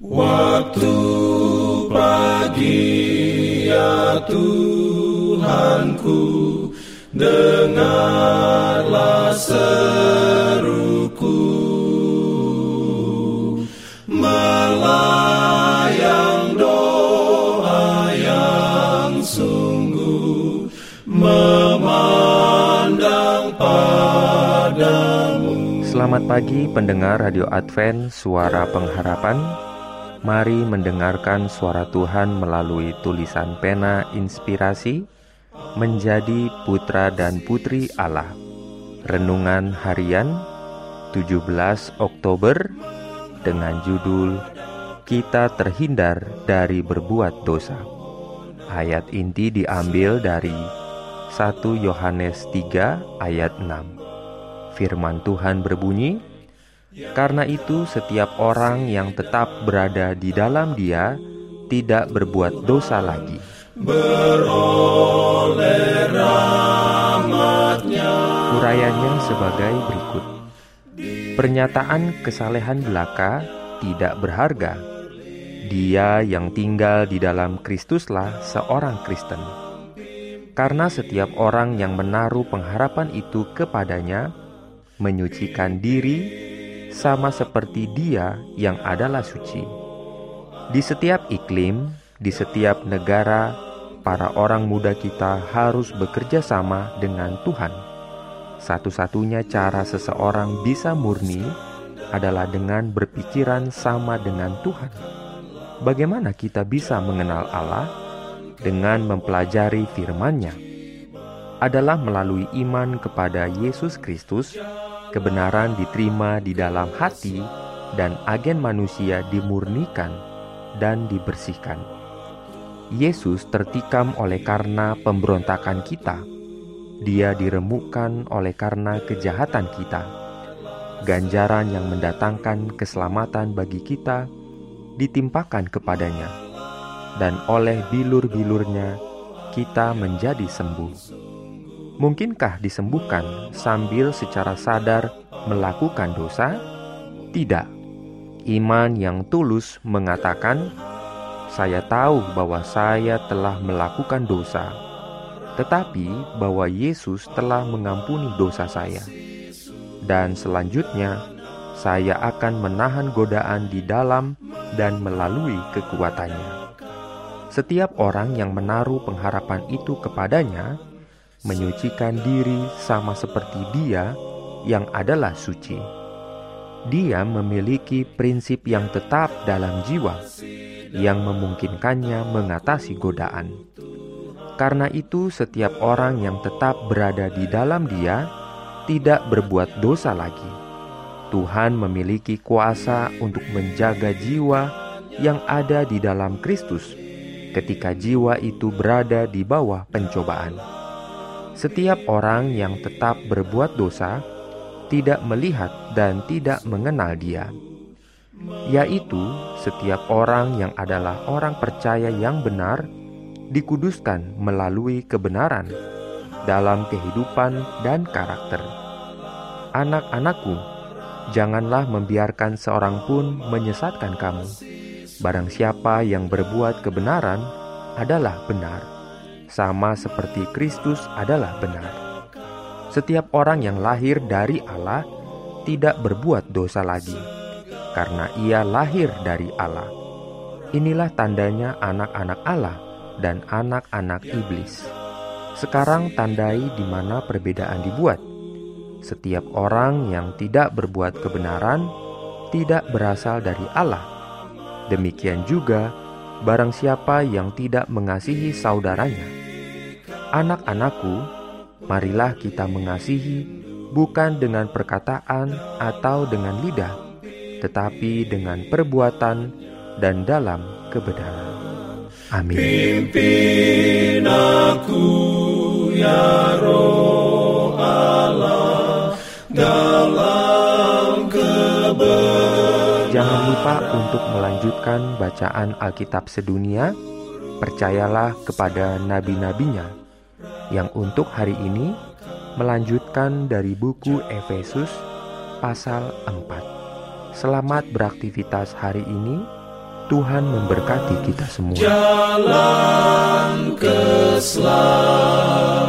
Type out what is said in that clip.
Waktu pagi ya Tuhanku, dengarlah seruku. Melayang doa yang sungguh, memandang padamu. Selamat pagi pendengar Radio Advent Suara Pengharapan. Mari mendengarkan suara Tuhan melalui tulisan pena inspirasi, menjadi putra dan putri Allah. Renungan harian 17 Oktober dengan judul Kita Terhindar dari Berbuat Dosa. Ayat inti diambil dari 1 Yohanes 3 ayat 6. Firman Tuhan berbunyi, "Karena itu setiap orang yang tetap berada di dalam Dia tidak berbuat dosa lagi." Urayanya sebagai berikut. Pernyataan kesalehan belaka tidak berharga. Dia yang tinggal di dalam Kristuslah seorang Kristen. Karena setiap orang yang menaruh pengharapan itu kepadanya menyucikan diri sama seperti Dia yang adalah suci. Di setiap iklim, di setiap negara, para orang muda kita harus bekerja sama dengan Tuhan. Satu-satunya cara seseorang bisa murni adalah dengan berpikiran sama dengan Tuhan. Bagaimana kita bisa mengenal Allah? Dengan mempelajari firman-Nya. Adalah melalui iman kepada Yesus Kristus. Kebenaran diterima di dalam hati dan agen manusia dimurnikan dan dibersihkan. Yesus tertikam oleh karena pemberontakan kita. Dia diremukkan oleh karena kejahatan kita. Ganjaran yang mendatangkan keselamatan bagi kita ditimpakan kepadanya. Dan oleh bilur-bilurnya kita menjadi sembuh. Mungkinkah disembuhkan sambil secara sadar melakukan dosa? Tidak. Iman yang tulus mengatakan, "Saya tahu bahwa saya telah melakukan dosa, tetapi bahwa Yesus telah mengampuni dosa saya. Dan selanjutnya, saya akan menahan godaan di dalam dan melalui kekuatannya." Setiap orang yang menaruh pengharapan itu kepadanya menyucikan diri sama seperti Dia yang adalah suci. Dia memiliki prinsip yang tetap dalam jiwa, yang memungkinkannya mengatasi godaan. Karena itu setiap orang yang tetap berada di dalam Dia tidak berbuat dosa lagi. Tuhan memiliki kuasa untuk menjaga jiwa yang ada di dalam Kristus ketika jiwa itu berada di bawah pencobaan. Setiap orang yang tetap berbuat dosa tidak melihat dan tidak mengenal Dia, yaitu setiap orang yang adalah orang percaya yang benar dikuduskan melalui kebenaran dalam kehidupan dan karakter. Anak-anakku, janganlah membiarkan seorang pun menyesatkan kamu. Barang siapa yang berbuat kebenaran adalah benar, sama seperti Kristus adalah benar. Setiap orang yang lahir dari Allah tidak berbuat dosa lagi, karena ia lahir dari Allah. Inilah tandanya anak-anak Allah dan anak-anak iblis. Sekarang tandai di mana perbedaan dibuat. Setiap orang yang tidak berbuat kebenaran tidak berasal dari Allah. Demikian juga barang siapa yang tidak mengasihi saudaranya. Anak-anakku, marilah kita mengasihi bukan dengan perkataan atau dengan lidah, tetapi dengan perbuatan dan dalam kebenaran. Amin. Pimpin aku ya Roh Allah dalam kebenaran. Jangan lupa untuk melanjutkan bacaan Alkitab sedunia. Percayalah kepada nabi-nabinya, yang untuk hari ini melanjutkan dari buku Efesus pasal 4. Selamat beraktivitas hari ini. Tuhan memberkati kita semua. Jalan keselamatan.